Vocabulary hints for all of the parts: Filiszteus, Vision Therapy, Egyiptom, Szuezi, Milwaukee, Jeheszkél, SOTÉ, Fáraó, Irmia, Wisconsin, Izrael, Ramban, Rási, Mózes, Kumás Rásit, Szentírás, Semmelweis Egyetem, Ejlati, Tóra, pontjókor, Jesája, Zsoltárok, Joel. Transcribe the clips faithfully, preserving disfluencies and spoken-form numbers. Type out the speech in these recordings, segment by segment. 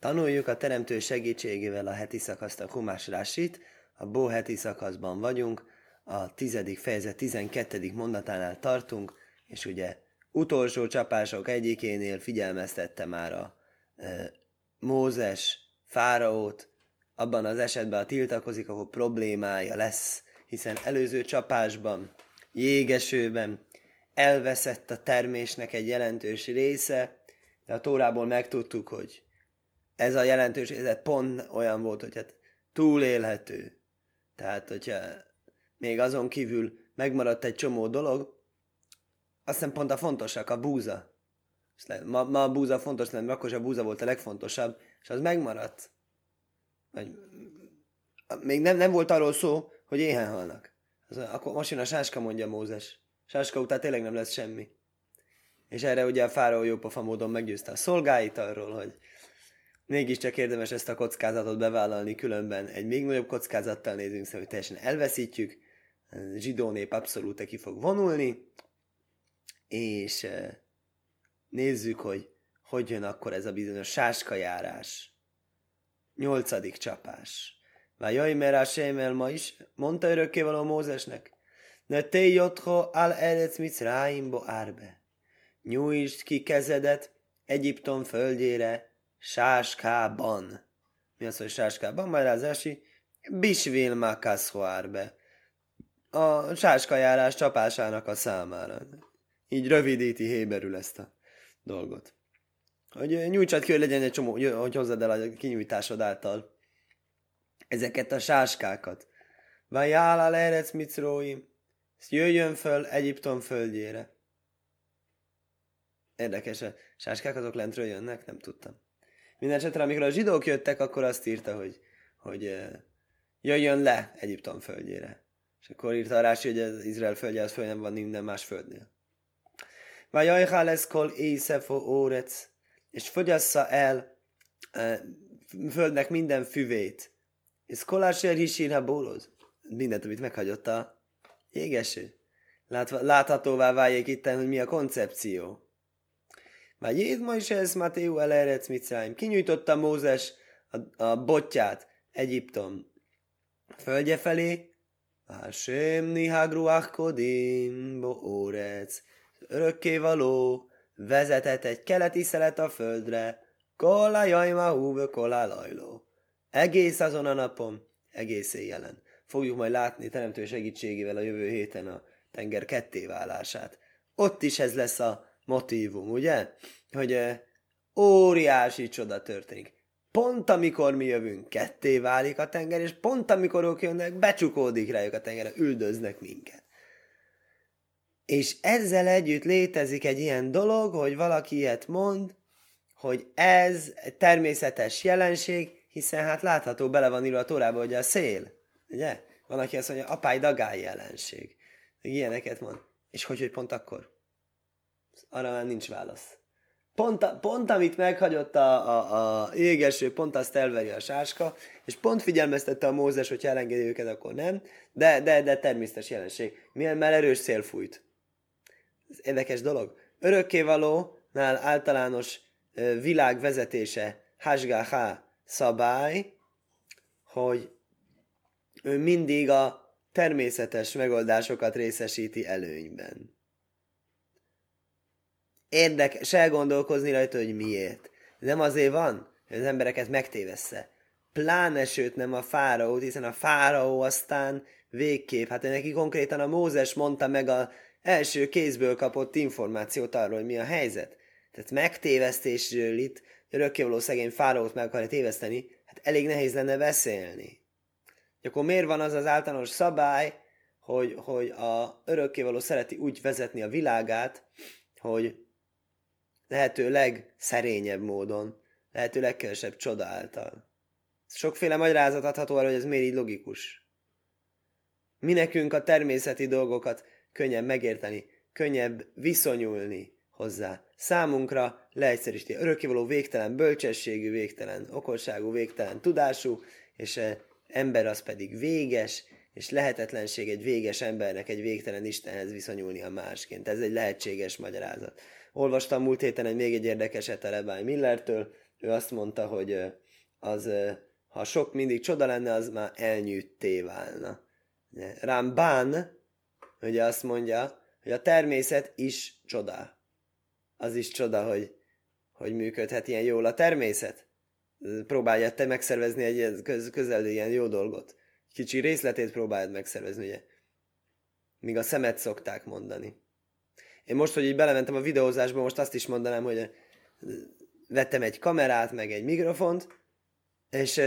Tanuljuk a teremtő segítségével a heti szakaszt, a Kumás Rásit. A bó heti szakaszban vagyunk, a tizedik fejezet tizenkettedik mondatánál tartunk, és ugye utolsó csapások egyikénél figyelmeztette már a e, Mózes Fáraót, abban az esetben, ha tiltakozik, akkor problémája lesz, hiszen előző csapásban, jégesőben elveszett a termésnek egy jelentős része, de a Tórából megtudtuk, hogy ez a jelentős része pont olyan volt, hogy hát túlélhető. Tehát, hogyha még azon kívül megmaradt egy csomó dolog, aztán pont a fontosak, a búza. Ma, ma a búza fontos, nem, akkor a búza volt a legfontosabb, és az megmaradt. Vagy, még nem, nem volt arról szó, hogy éhen halnak. Az, akkor most jön a sáska, mondja Mózes. Sáska után tényleg nem lesz semmi. És erre ugye a Fáraó jópofa módon meggyőzte a szolgáit arról, hogy mégiscsak érdemes ezt a kockázatot bevállalni, különben egy még nagyobb kockázattal nézünk szemben, hogy teljesen elveszítjük. A zsidó nép abszolút ki fog vonulni, és nézzük, hogy hogy jön akkor ez a bizonyos sáskajárás. Nyolcadik csapás. Vájaj, merá sémel ma is, mondta örökkévaló Mózesnek, ne téj otthon al erec Micráimbo árbe. Nyújtsd ki kezedet Egyiptom földjére, sáskában. Mi az, hogy sáskában? Magyarázási. Bisvil makaszoárbe. A sáskajárás csapásának a számára. Így rövidíti héberül ezt a dolgot. Hogy nyújtsad ki, hogy legyen egy csomó, hogy hozzád el a kinyújtásod által ezeket a sáskákat. Vajál al erec micróim. Ezt jöjjön föl Egyiptom földjére. Érdekes, a sáskák azok lentről jönnek? Nem tudtam. Mindenesetre, amikor a zsidók jöttek, akkor azt írta, hogy, hogy jöjjön le Egyiptom földjére. És akkor írta a Rási, hogy az Izrael földje az föl nem van minden más földnél. Vajajhá lesz kol éjszefo órec, és fogyassza el e, földnek minden füvét. És kolásér hisírha bóloz. Mindent, amit meghagyott a jégeső. Látva, láthatóvá váljék itten, hogy mi a koncepció. Már jéd ma is ez, Matéu elerec Micráim. Kinyújtotta Mózes a, a botját Egyiptom földje felé. Hásem nihagruach kodim bo órec. Örökkévaló vezetett egy keleti szelet a földre. Kola jajma húve kola lajló. Egész azon a napon, egész éjjelen. Fogjuk majd látni teremtő segítségével a jövő héten a tenger kettéválását. Ott is ez lesz a motívum, ugye? Hogy ö, óriási csoda történik. Pont amikor mi jövünk, ketté válik a tenger, és pont amikor ők jönnek, becsukódik rájuk a tengerre, üldöznek minket. És ezzel együtt létezik egy ilyen dolog, hogy valaki ilyet mond, hogy ez természetes jelenség, hiszen hát látható, bele van írva a Tórába, hogy a szél, ugye? Van, aki azt mondja, apály dagály jelenség. Ilyeneket mond. És hogy, hogy pont akkor? Arra már nincs válasz. Pont, a, pont amit meghagyott a, a, a jégeső, pont azt elveri a sáska, és pont figyelmeztette a Mózes, hogy elengedi őket, akkor nem, de, de, de természetes jelenség. Milyen már erős szél fújt. Ez érdekes dolog. Örökkévalónál általános világ vezetése, hasgahá szabály, hogy ő mindig a természetes megoldásokat részesíti előnyben. Érdekes elgondolkozni rajta, hogy miért. Nem azért van, hogy az embereket megtévessze. Pláne, sőt nem a Fáraót, hiszen a Fáraó aztán végképp, hát neki konkrétan a Mózes mondta meg az első kézből kapott információt arról, hogy mi a helyzet. Tehát megtévesztésről itt örökkévaló szegény Fáraót meg akarja téveszteni, hát elég nehéz lenne beszélni. Akkor miért van az az általános szabály, hogy, hogy a örökkévaló szereti úgy vezetni a világát, hogy lehető legszerényebb módon, lehető legkevesebb csoda által. Sokféle magyarázat adható arra, hogy ez miért így logikus. Mi nekünk a természeti dolgokat könnyebb megérteni, könnyebb viszonyulni hozzá. Számunkra leegyszerűsíti. Örökkévaló végtelen bölcsességű, végtelen okosságú, végtelen tudású, és ember az pedig véges, és lehetetlenség egy véges embernek, egy végtelen Istenhez viszonyulnia másként. Ez egy lehetséges magyarázat. Olvastam múlt héten egy még egy érdekeset a Rebály Millertől, ő azt mondta, hogy az, ha sok mindig csoda lenne, az már elnyűtté válna. Ramban ugye azt mondja, hogy a természet is csoda. Az is csoda, hogy, hogy működhet ilyen jól a természet. Próbáljad te megszervezni egy közel ilyen jó dolgot. Kicsi részletét próbáljad megszervezni, ugye? Míg a szemet szokták mondani. Én most, hogy így belementem a videózásba, most azt is mondanám, hogy vettem egy kamerát, meg egy mikrofont, és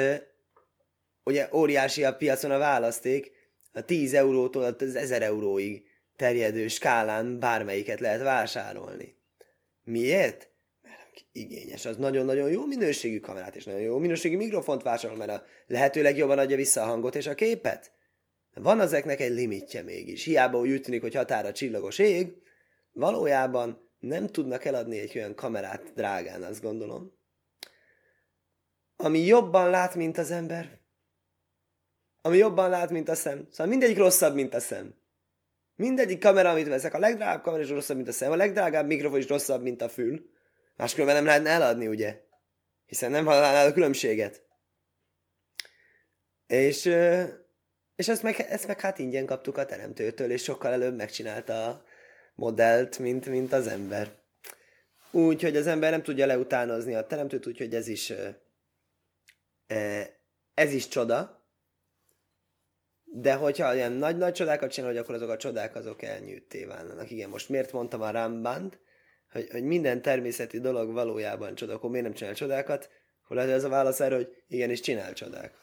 ugye óriási a piacon a választék, a tíz eurótól az ezer euróig terjedő skálán bármelyiket lehet vásárolni. Miért? Mert igényes, az nagyon-nagyon jó minőségű kamerát, és nagyon jó minőségű mikrofont vásárol, mert a lehetőleg jobban adja vissza a hangot és a képet. Van ezeknek egy limitje mégis. Hiába úgy tűnik, hogy határa csillagos ég, valójában nem tudnak eladni egy olyan kamerát drágán, azt gondolom. Ami jobban lát, mint az ember. Ami jobban lát, mint a szem. Szóval mindegyik rosszabb, mint a szem. Mindegyik kamera, amit veszek, a legdrágább kamera is rosszabb, mint a szem. A legdrágább mikrofon is rosszabb, mint a fül. Máskülönben nem lehetne eladni, ugye? Hiszen nem hallanál a különbséget. És... És ezt meg, ezt meg hát ingyen kaptuk a teremtőtől, és sokkal előbb megcsinálta a modellt, mint, mint az ember. Úgyhogy az ember nem tudja leutánozni a teremtőt, úgyhogy ez is ez is csoda. De hogyha ilyen nagy-nagy csodákat csinál, hogy akkor azok a csodák azok elnyűtté válnak. Igen, most miért mondtam a Rambant, hogy, hogy minden természeti dolog valójában csoda, akkor miért nem csinál csodákat? Akkor lehet, hogy az a válasz erre, hogy igenis csinál csodákat.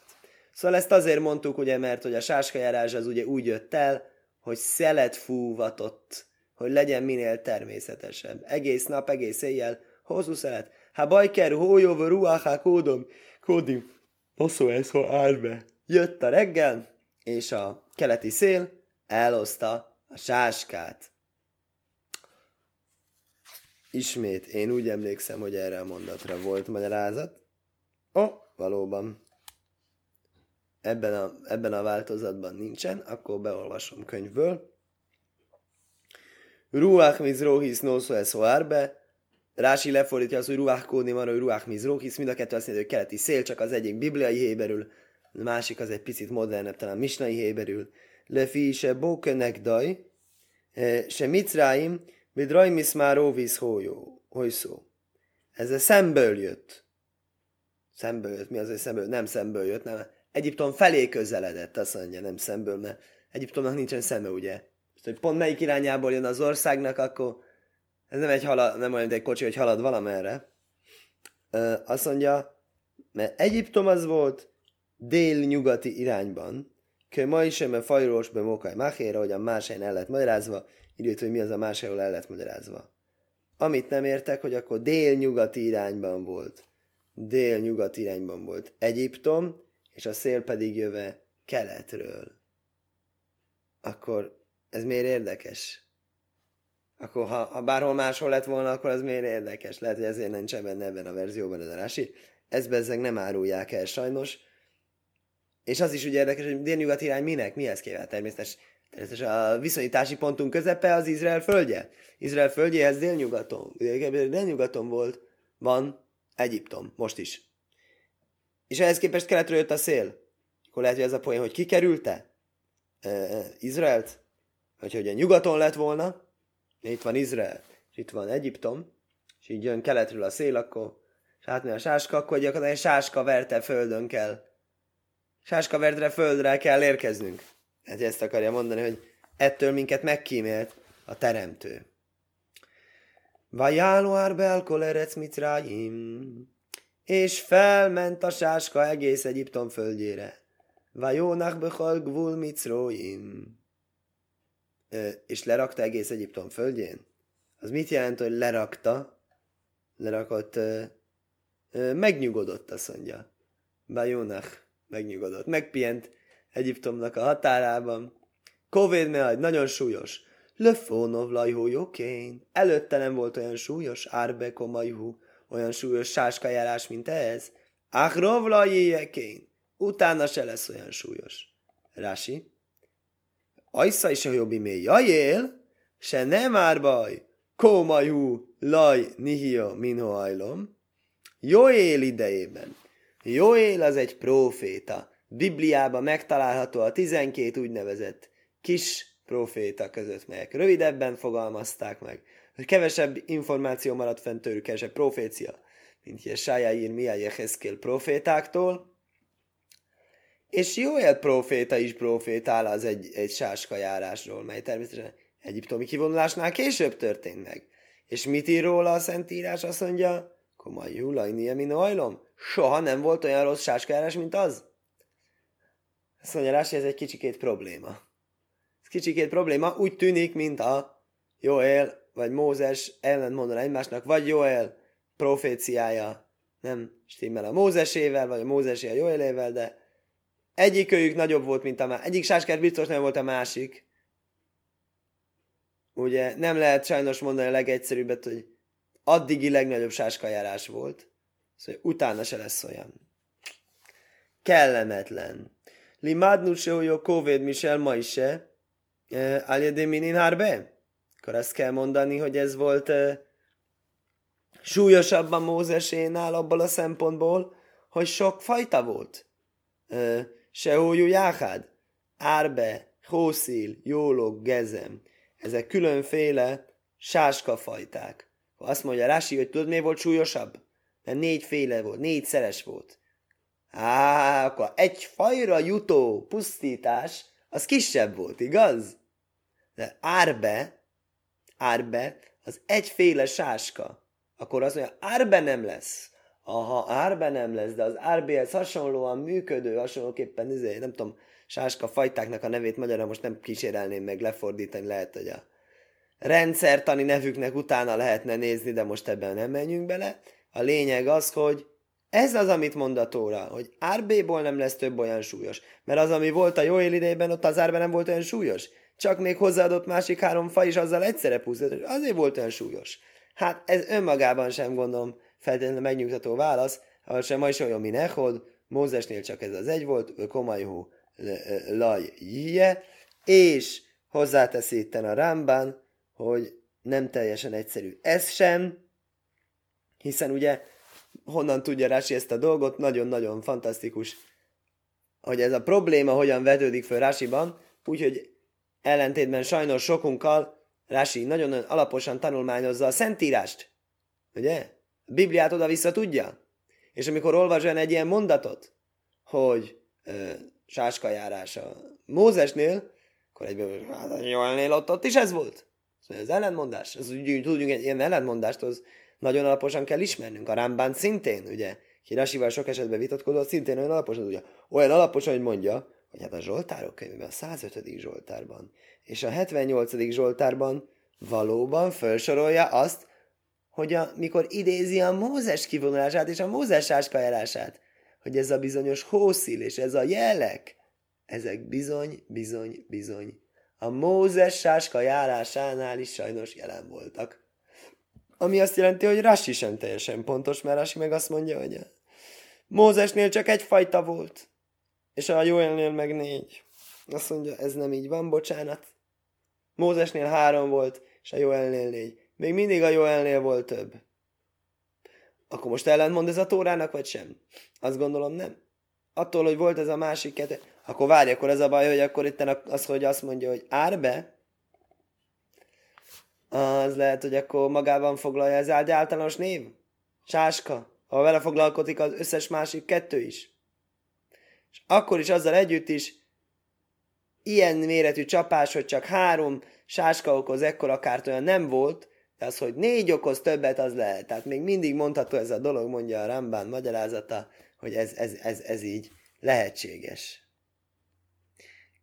Szóval ezt azért mondtuk, ugye, mert hogy a sáskajárás az ugye úgy jött el, hogy szelet fúvatott, hogy legyen minél természetesebb. Egész nap, egész éjjel, hosszú szelet. Há bajker, hójov, ruáhá, kódom, kódim, hosszú ez, ho árbe. Jött a reggel, és a keleti szél eloszta a sáskát. Ismét, én úgy emlékszem, hogy erre a mondatra volt magyarázat. Ó, oh, valóban. Ebben a, ebben a változatban nincsen, akkor beolvasom könyvből. Ruach mizrohis noszó ez hoárbe. Rási lefordítja azt, hogy ruach kódni van, hogy ruach mizrohis. Mind a kettő azt jelenti, hogy keleti szél, csak az egyik bibliai héberül, a másik az egy picit modernebb, talán misnai héberül. Lefi se bókönek daj, se micráim, bidraj miszmáró víz hójó, hojszó. Ez a szemből jött. Szemből jött, mi az, hogy szemből jött? Nem szemből jött, nem. Egyiptom felé közeledett, azt mondja, nem szemből, mert Egyiptomnak nincsen szeme, ugye? Hogy pont melyik irányából jön az országnak, akkor ez nem, egy halad, nem olyan, mint egy kocsi, hogy halad valamerre. Ö, azt mondja, mert Egyiptom az volt dél-nyugati irányban, kö ma is, mert fajrósbe mókai máhéra, hogy a máshelyén el lett magyarázva, időt, hogy mi az a máshelyről el lett magyarázva. Amit nem értek, hogy akkor dél-nyugati irányban volt. Dél-nyugati irányban volt Egyiptom, és a szél pedig jöve keletről. Akkor ez miért érdekes? Akkor ha, ha bárhol máshol lett volna, akkor ez miért érdekes? Lehet, hogy ezért nincsen benne ebben a verzióban ez a rási. Ezt bezzeg nem árulják el sajnos. És az is ugye érdekes, hogy délnyugat irány minek? Mihez kíván? Természetes, természetes a viszonyítási pontunk közepe az Izrael földje. Izrael földjéhez délnyugaton. Délnyugaton volt, van Egyiptom, most is. És ehhez képest keletről jött a szél. Akkor lehet, hogy ez a poén, hogy kikerülte e, Izraelt, hogyha ugye nyugaton lett volna, itt van Izrael, és itt van Egyiptom, és így jön keletről a szél, akkor és átmegy a sáska, akkor gyakorlatilag sáska verte földön kell. Sáska vertre földre kell érkeznünk. Hát ezt akarja mondani, hogy ettől minket megkímélt a teremtő. Vajáló árbel kolerec mitráim... és felment a sáska egész Egyiptom földjére. Vajónach bechal gvul micróim. És lerakta egész Egyiptom földjén? Az mit jelent, hogy lerakta? Lerakott, ö, ö, megnyugodott, azt mondja. Vajónach, megnyugodott. Megpihent Egyiptomnak a határában. Covid mehagy, nagyon súlyos. Löfónov lajhó jókén. Előtte nem volt olyan súlyos, árbeko majhú. Olyan súlyos sáskajárás, mint ez. Áhrovla jéjekén. Utána se lesz olyan súlyos. Rási. Ajsza is a jobb imé. Jajél, se nem ár baj. Kómajú, laj, nihio, minho ajlom. Joel idejében. Joel az egy próféta. Bibliában megtalálható a tizenkét úgynevezett kis próféta között, melyek rövidebben fogalmazták meg, hogy kevesebb információ maradt fent tőlük, kevesebb profécia, mint Jesája, Irmia, Jeheszkél profétáktól. És Joel próféta is profétál az egy, egy sáskajárásról, mely természetesen egyiptomi kivonulásnál később történt meg. És mit ír róla a Szentírás? Azt mondja, komoly julajnia min hajlom, soha nem volt olyan rossz sáskajárás, mint az. Azt mondja, Rási, ez egy kicsikét probléma. Ez kicsikét probléma úgy tűnik, mint a Joel vagy Mózes ellentmondaná egymásnak, vagy Joel proféciája nem stimmel a Mózesével, vagy a Mózesé a Joelével, de egyikőjük nagyobb volt, mint a másik. Egyik sáskár biztos nem volt a másik. Ugye nem lehet sajnos mondani a legegyszerűbbet, hogy addigi legnagyobb sáskajárás volt, szóval utána se lesz olyan. Kellemetlen. Limádnú se, hogy a COVID Michel ma is se, aljede minin hárbe. Akkor azt kell mondani, hogy ez volt uh, súlyosabb a Mózesénál abból a szempontból, hogy sok fajta volt. Uh, Sehójú jáhád, árbe, hószil, jólog, gezem. Ezek különféle sáskafajták. Azt mondja Rási, hogy tudod, miért volt súlyosabb? Mert négyféle volt, négyszeres volt. Á, akkor egy fajra jutó pusztítás, az kisebb volt, igaz? De árbe, árbe, az egyféle sáska. Akkor azt mondja, árbe nem lesz. Aha, árbe nem lesz, de az árbehez hasonlóan működő, hasonlóképpen, izé, nem tudom, sáska fajtáknak a nevét magyarra most nem kísérelném meg lefordítani, lehet, hogy a rendszertani nevüknek utána lehetne nézni, de most ebben nem menjünk bele. A lényeg az, hogy ez az, amit mond a Tóra, hogy árbéból nem lesz több olyan súlyos. Mert az, ami volt a Joel idejében, ott az árbe nem volt olyan súlyos. Csak még hozzáadott másik három faj is azzal egyszerre pusztított, azért volt olyan súlyos. Hát ez önmagában sem gondolom feltétlenül megnyugtató válasz, ahol sem majd olyan minechod, Mózesnél csak ez az egy volt, ő komajhó laj jie, és hozzáteszi itten a Ramban, hogy nem teljesen egyszerű ez sem, hiszen ugye honnan tudja Rási ezt a dolgot, nagyon-nagyon fantasztikus, hogy ez a probléma hogyan vetődik föl Rásiban, úgyhogy ellentétben sajnos sokunkkal Rási nagyon-nagyon alaposan tanulmányozza a Szentírást, ugye? A Bibliát oda-vissza tudja. És amikor olvas olyan egy ilyen mondatot, hogy ö, sáskajárás a Mózesnél, akkor egyből, hát a Joelnél ott, ott is ez volt. Ez ellentmondás, ez úgy tudjunk, egy ilyen ellentmondást, az nagyon alaposan kell ismernünk. A Ramban szintén, ugye, ki Rásival sok esetben vitatkozott, szintén olyan alaposan tudja. Olyan alaposan, hogy mondja, hogy hát a Zsoltárok könyvében, a százötödik Zsoltárban és a hetvennyolcadik Zsoltárban valóban felsorolja azt, hogy a, mikor idézi a Mózes kivonulását és a Mózes sáskajárását, hogy ez a bizonyos hószil és ez a jellek, ezek bizony, bizony, bizony a Mózes sáskajárásánál is sajnos jelen voltak. Ami azt jelenti, hogy Rási sem teljesen pontos, mert Rási meg azt mondja, hogy a Mózesnél csak egyfajta volt, és a Joelnél meg négy. Azt mondja, ez nem így van, bocsánat. Mózesnél három volt, és a Joelnél négy. Még mindig a Joelnél volt több. Akkor most ellentmond ez a Tórának, vagy sem? Azt gondolom, nem. Attól, hogy volt ez a másik kettő, akkor várj, akkor ez a baj, hogy akkor itt az, hogy azt mondja, hogy árbe, az lehet, hogy akkor magában foglalja ez egy általános név? Sáska. Ha vele foglalkozik az összes másik kettő is. És akkor is azzal együtt is ilyen méretű csapás, hogy csak három sáska okoz ekkora kárt, olyan nem volt, de az, hogy négy okoz többet, az lehet. Tehát még mindig mondható ez a dolog, mondja a Ramban magyarázata, hogy ez, ez, ez, ez így lehetséges.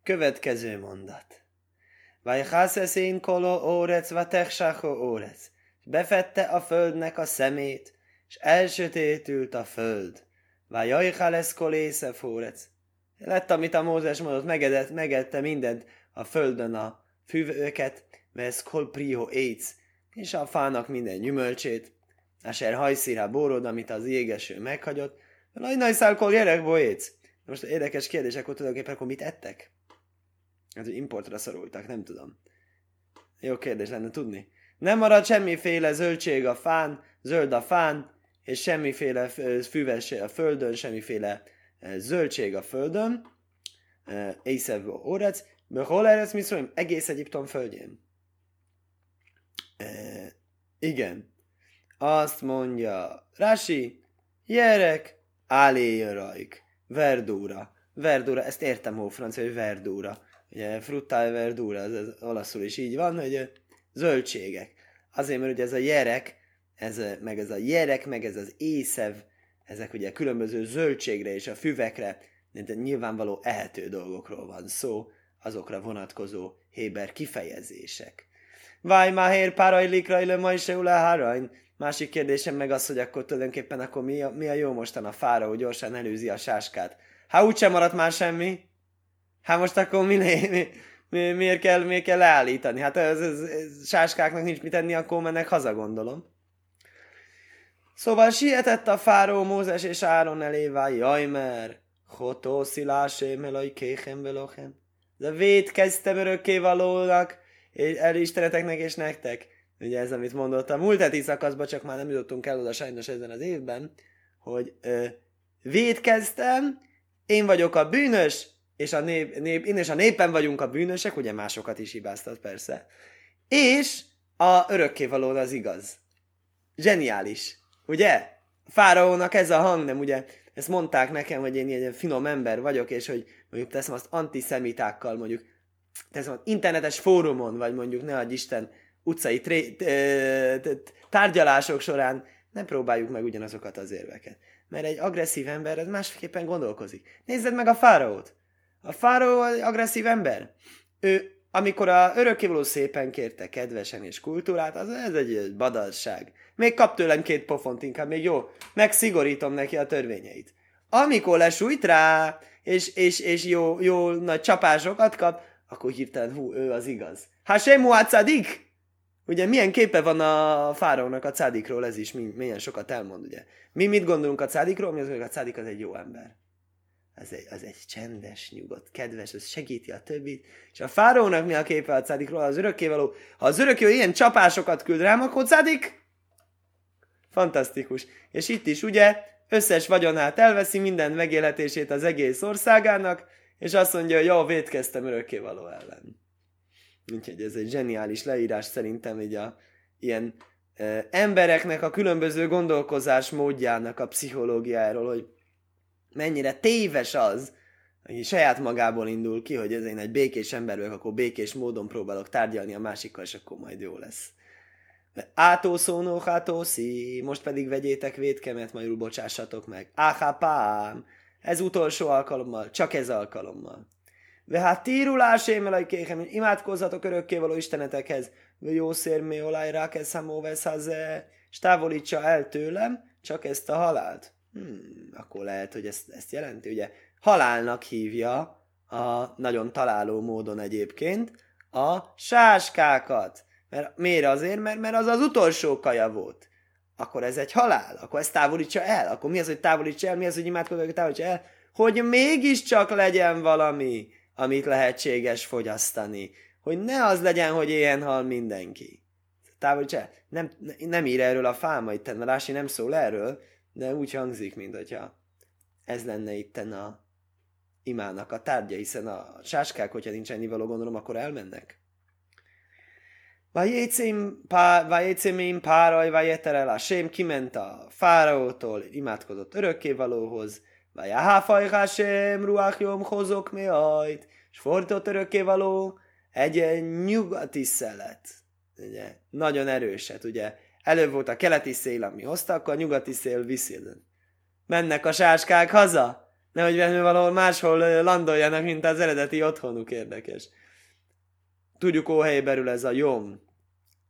Következő mondat. Vajhászeszén koló órec, vatechsáho órec. Befette a földnek a szemét, és elsötétült a föld. Vajajhálesz kolészef órec. Lett, amit a Mózes mondott, megedett, megette mindent a földön a füvőket, vesz kolpriho éjc, és a fának minden gyümölcsét, eser hajszírá bórod, amit az jégeső meghagyott, lajnajszálkol gyerekbó éjc. Most érdekes kérdés, akkor tulajdonképpen akkor mit ettek? Hát, hogy importra szorultak, nem tudom. Jó kérdés lenne tudni. Nem marad semmiféle zöldség a fán, zöld a fán, és semmiféle füves a földön, semmiféle zöldség a földön, észevő órec, mert hol eresz, mit szóljam? Egész Egyiptom földjén. E, igen. Azt mondja Rási, gyerek, áléjörajk, verdúra. Verdúra, ezt értem, hol francia, hogy verdúra. Ugye, frutta verdúra, ez, ez olaszul is így van, hogy zöldségek. Azért, mert ugye ez a gyerek, ez, meg ez a gyerek, meg ez az észev, ezek ugye különböző zöldségre és a füvekre, de nyilvánvaló ehető dolgokról van szó, azokra vonatkozó héber kifejezések. Vaj, máhér, párajlik, rajlő, majse, ulehárajn. Másik kérdésem meg az, hogy akkor tulajdonképpen akkor mi a, mi a jó mostan a Fáraó gyorsan előzi a sáskát. Há, úgysem maradt már semmi. Há, most akkor mi, mi, mi, miért, kell, miért kell leállítani? Hát ez, ez, ez sáskáknak nincs mit enni, akkor mennek haza, gondolom. Szóval sietett a Fáraó Mózes és Áron elévá, jajmer, hotószilásém, elaj kéhem velochem. De vétkeztem örökkévalónak, el isteneteknek és nektek. Ugye ez, amit mondottam, múlt heti szakaszban, csak már nem jutottunk el oda sajnos ezen az évben, hogy ö, vétkeztem, én vagyok a bűnös, és a nép, nép, én és a népen vagyunk a bűnösek, ugye másokat is hibáztat persze, és a örökkévaló az igaz. Zseniális, ugye? Fáraónak ez a hang, nem ugye? Ezt mondták nekem, hogy én ilyen finom ember vagyok, és hogy mondjuk teszem azt antiszemitákkal, mondjuk teszem azt internetes fórumon, vagy mondjuk ne adj Isten, utcai tré- tárgyalások során nem próbáljuk meg ugyanazokat az érveket. Mert egy agresszív ember az másképpen gondolkozik. Nézzed meg a Fáraót! A Fáraó egy agresszív ember. Ő, amikor a örökkévaló szépen kérte kedvesen és kultúrát, az ez egy badalság. Még kap tőlem két pofont, inkább még jó, megszigorítom neki a törvényeit. Amikor lesújt rá, és, és, és jó, jó nagy csapásokat kap, akkor hirtelen, hú, ő az igaz. Hasemu a tzadik! Ugye milyen képe van a Fáraónak a cádikról, ez is milyen sokat elmond, ugye. Mi mit gondolunk a cádikról? Mi az, hogy a cádik az egy jó ember. Az egy, az egy csendes, nyugodt, kedves, az segíti a többit. És a Fáraónak mi a képe a cádikról? Az örökkévaló. Ha az örökkévaló ilyen csapásokat küld rám, akkor cádik? Fantasztikus. És itt is, ugye, összes vagyonát elveszi, minden megélhetését az egész országának, és azt mondja, hogy jó, vétkeztem örökkévaló ellen. Úgyhogy ez egy zseniális leírás szerintem így a ilyen e, embereknek a különböző gondolkozás módjának a pszichológiáról, hogy mennyire téves az, aki saját magából indul ki, hogy ez én egy békés ember vagyok, akkor békés módon próbálok tárgyalni a másikkal, és akkor majd jó lesz. Átószónó hátószi, most pedig vegyétek vétkemet, majd bocsássatok meg. Áhápám, ez utolsó alkalommal, csak ez alkalommal. Ve hát tírulás émelaj kéhem, imádkozzatok örökkévaló istenetekhez. Ve jó szérmé olaj rákeszhamó veszhaze, s távolítsa el tőlem csak ezt a halált. Hmm, akkor lehet, hogy ezt, ezt jelenti, ugye? Halálnak hívja a nagyon találó módon egyébként a sáskákat. Mert miért azért? Mert, mert az az utolsó kaja volt. Akkor ez egy halál, akkor ezt távolítsa el. Akkor mi az, hogy távolítsa el? Mi az, hogy imádkozzatok, hogy távolítsa el? Hogy mégiscsak legyen valami, amit lehetséges fogyasztani. Hogy ne az legyen, hogy éhen hal mindenki. Távolítsa, nem, nem ír erről a fáma itten, a Rási nem szól erről, de úgy hangzik, mint hogyha ez lenne itten a imának a tárgya, hiszen a sáskák, hogyha nincs ennivaló, gondolom, akkor elmennek. Vajécémén páraj, vajeterel a sém, kiment a Fáraótól, imádkozott örökkévalóhoz, Vajáháfajhásem, ruákjom, hozok mi ajt, és fordított örökkévaló egy nyugati szelet. Ugye, nagyon erőset, ugye. Előbb volt a keleti szél, ami hozta, akkor a nyugati szél viszi. Mennek a sáskák haza? Nehogy valahol máshol landoljanak, mint az eredeti otthonuk, érdekes. Tudjuk, óhelybelül ez a jom.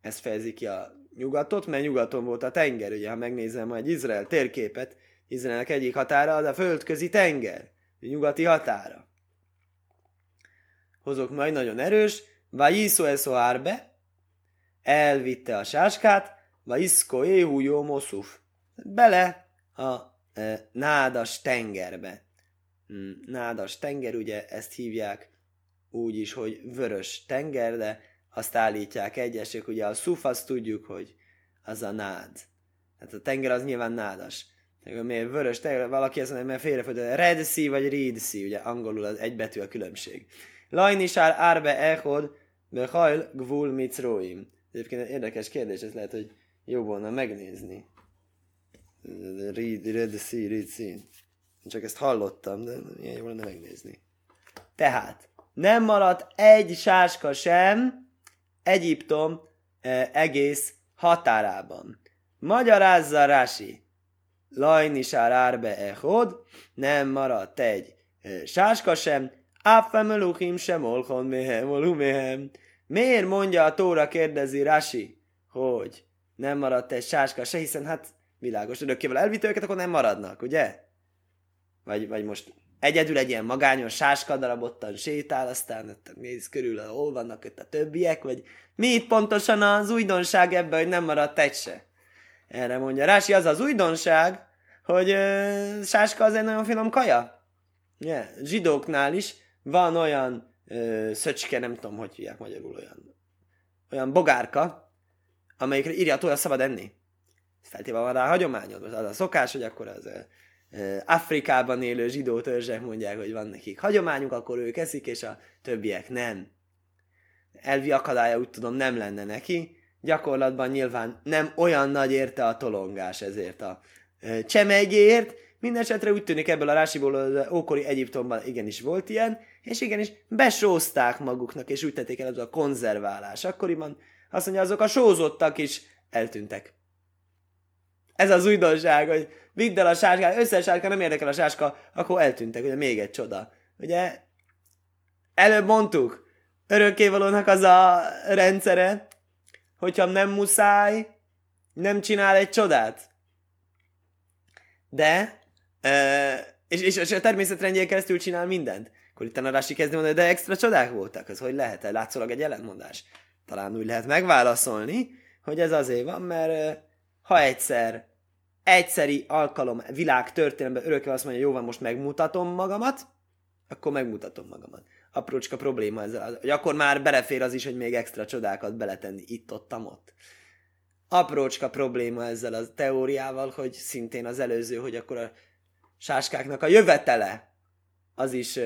Ez fejezi ki a nyugatot, mert nyugaton volt a tenger, ugye, ha megnézem majd Izrael térképet, Izraelnek egyik határa az a földközi tenger, a nyugati határa. Hozok majd nagyon erős, vajiszó eszó árbe, elvitte a sáskát, vajiszko éhú jó moszuf, bele a e, nádas tengerbe. Nádas tenger, ugye ezt hívják úgy is, hogy vörös tenger, de azt állítják egyesek, ugye a szuf, azt tudjuk, hogy az a nád. Tehát a tenger az nyilván nádas. Miért vörös tenger? Valaki azt mondja, mert félrefolytatja. Red Sea vagy Reed Sea, ugye angolul az egy betű a különbség. Lajnisár árbe echod behajl gvul micróim. Egyébként érdekes kérdés, ez lehet, hogy jó volna megnézni. Reed, Red Sea, Reed Sea. Csak ezt hallottam, de milyen jó lenne megnézni. Tehát, nem maradt egy sáska sem Egyiptom eh, egész határában. Magyarázza Rási. Lajnisár árbe echod, nem maradt egy eh, sáska sem, áfemeluchim sem olhon mehem, olumehem. Miért mondja a Tóra, kérdezi Rási, hogy nem maradt egy sáska se, hiszen hát világos, örökkével elvitte őket, akkor nem maradnak, ugye? Vagy, vagy most egyedül egy ilyen magányos sáskadarabottan sétál, aztán néz körül, hol vannak ott a többiek, vagy mi itt pontosan az újdonság ebben, hogy nem maradt egy se? Erre mondja Rási, az az újdonság, hogy ö, sáska az egy nagyon finom kaja. Yeah. Zsidóknál is van olyan ö, szöcske, nem tudom, hogy hívják magyarul, olyan, olyan bogárka, amelyikre írja a Tóra, szabad enni. Feltéve van rá hagyományod, az a szokás, hogy akkor az Afrikában élő zsidó törzsek mondják, hogy van nekik hagyományuk, akkor ők eszik, és a többiek nem. Elvi akadálya, úgy tudom, nem lenne neki. Gyakorlatban nyilván nem olyan nagy érte a tolongás ezért a csemegéért. Mindenesetre úgy tűnik ebből a Rásiból, az ókori Egyiptomban igenis volt ilyen, és igenis besózták maguknak, és úgy tették el az a konzerválás. Akkoriban azt mondja, azok a sózottak is eltűntek. Ez az újdonság, hogy vidd el a sáskát, összes sáska, nem érdekel a sáska, akkor eltűntek, ugye még egy csoda. Ugye, előbb mondtuk, örökkévalónak az a rendszere, hogyha nem muszáj, nem csinál egy csodát. De, és, és, és a természetrendjén keresztül csinál mindent. Akkor itt a Rási kezdi mondani, de extra csodák voltak, az hogy lehet-e? Látszólag egy ellentmondás. Talán úgy lehet megválaszolni, hogy ez azért van, mert ha egyszer egyszeri alkalom világ történelemben örökké azt mondja, jó van, most megmutatom magamat, akkor megmutatom magamat. Aprócska probléma ezzel, hogy akkor már belefér az is, hogy még extra csodákat beletenni itt-ottam ott. Aprócska probléma ezzel a teóriával, hogy szintén az előző, hogy akkor a sáskáknak a jövetele, az is,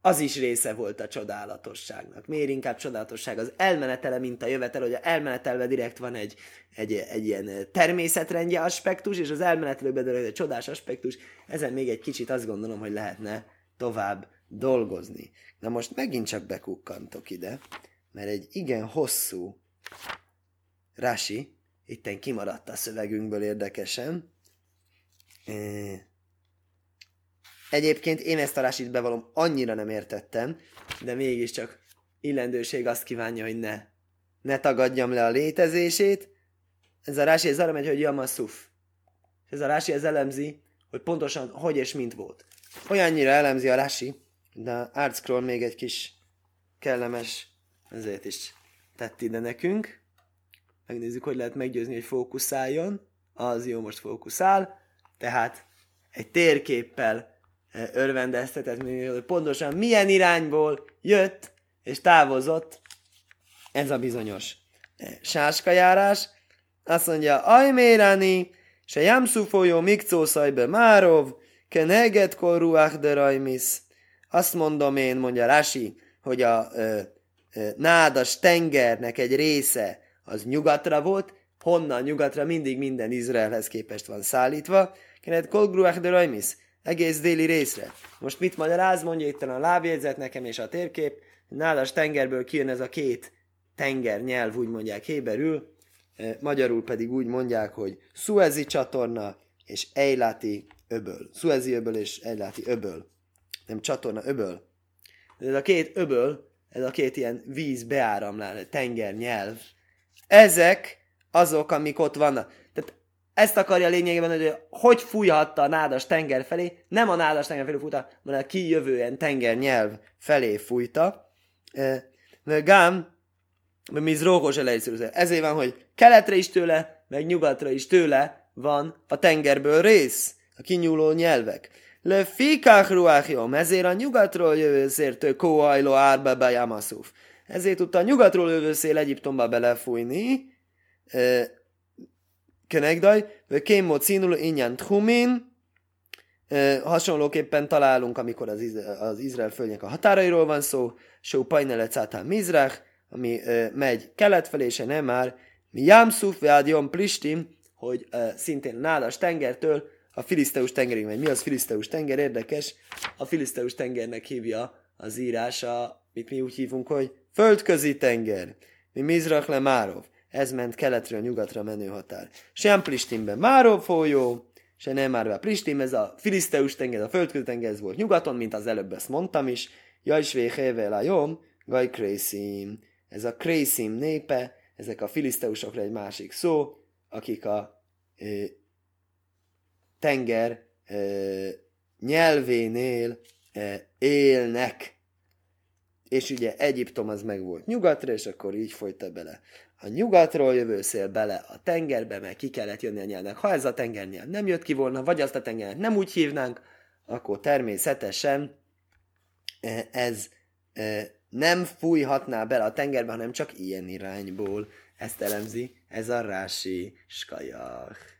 az is része volt a csodálatosságnak. Miért inkább csodálatosság az elmenetele, mint a jövetele, hogy az elmenetelben direkt van egy, egy, egy ilyen természetrendje aspektus, és az elmenetelőben direkt egy csodás aspektus, ezen még egy kicsit azt gondolom, hogy lehetne tovább dolgozni. Na most megint csak bekukkantok ide, mert egy igen hosszú Rási, itten kimaradt a szövegünkből érdekesen. Egyébként én ezt a Rásit bevallom, annyira nem értettem, de mégiscsak illendőség azt kívánja, hogy ne, ne tagadjam le a létezését. Ez a Rási, ez arra megy, hogy jamaszuf. Ez a Rási, ez elemzi, hogy pontosan hogy és mint volt. Olyannyira elemzi a Rási, de Art Scroll még egy kis kellemes, ezért is tett ide nekünk. Megnézzük, hogy lehet meggyőzni, hogy fókuszáljon. Az jó, most fókuszál. Tehát egy térképpel örvendeztetett, hogy pontosan milyen irányból jött és távozott ez a bizonyos sáskajárás. Azt mondja, ajmérani, se jamszú folyó mikcószajbe márov, keneget korruach de rajmisz. Azt mondom én, mondja Rási, hogy a ö, ö, nádas tengernek egy része az nyugatra volt, honnan nyugatra mindig minden Izraelhez képest van szállítva, keneget korruach de rajmisz. Egész déli részre. Most mit magyaráz? Mondja itt a lábjegyzet nekem és a térkép. Nádas tengerből kijön ez a két tenger nyelv, úgy mondják héberül. Magyarul pedig úgy mondják, hogy Szuezi csatorna és Ejlati öböl. Szuezi öböl és Ejlati öböl. Nem csatorna, öböl. Ez a két öböl, ez a két ilyen vízbeáramlás, tenger nyelv. Ezek azok, amik ott vannak. Tehát ezt akarja lényegében, hogy hogy fújhatta a nádas tenger felé, nem a nádas tenger felé fújta, hanem a kijövően tenger nyelv felé fújta. Gám, mizrókos elejszörűszer. Ezért van, hogy keletre is tőle, meg nyugatra is tőle van a tengerből rész, a kinyúló nyelvek. Le fikák ruáchjom, ezért a nyugatról jövő széltől kóhajló árbe bejamaszuf. Ezért tudta a nyugatról jövő szél Egyiptomba belefújni, Kenegdaj, kémó cínuló inján tchumin. Hasonlóképpen találunk, amikor az, Iz- az Izrael földnek a határairól van szó, só pajnele cátán mizrach, ami ö, megy kelet felé, se nem már, mi jámszuf veádjon plistim, hogy ö, szintén nálas tengertől a Filiszteus tengerig megy. Mi az Filiszteus tenger? Érdekes. A Filiszteus tengernek hívja az írása, mit mi úgy hívunk, hogy földközi tenger. Mi mizrach le Márov. Ez ment keletről nyugatra menő határ. Sem plistimben Márov folyó, se nem már be Plistim, ez a Filiszteus tenger, a földközi tenger, ez volt nyugaton, mint az előbb ezt mondtam is. Jajsvé hevel a jom, gaj krészim. Ez a krészim népe, ezek a filiszteusokra egy másik szó, akik a ö, tenger ö, nyelvénél ö, élnek. És ugye Egyiptom az meg volt nyugatra, és akkor így folyta bele. A nyugatról jövő szél bele a tengerbe, mert ki kellett jönni a nyelvnek. Ha ez a tengernyelv nem jött ki volna, vagy azt a tengert nem úgy hívnánk, akkor természetesen ez nem fújhatná bele a tengerbe, hanem csak ilyen irányból. Ezt elemzi ez a Rási skajach.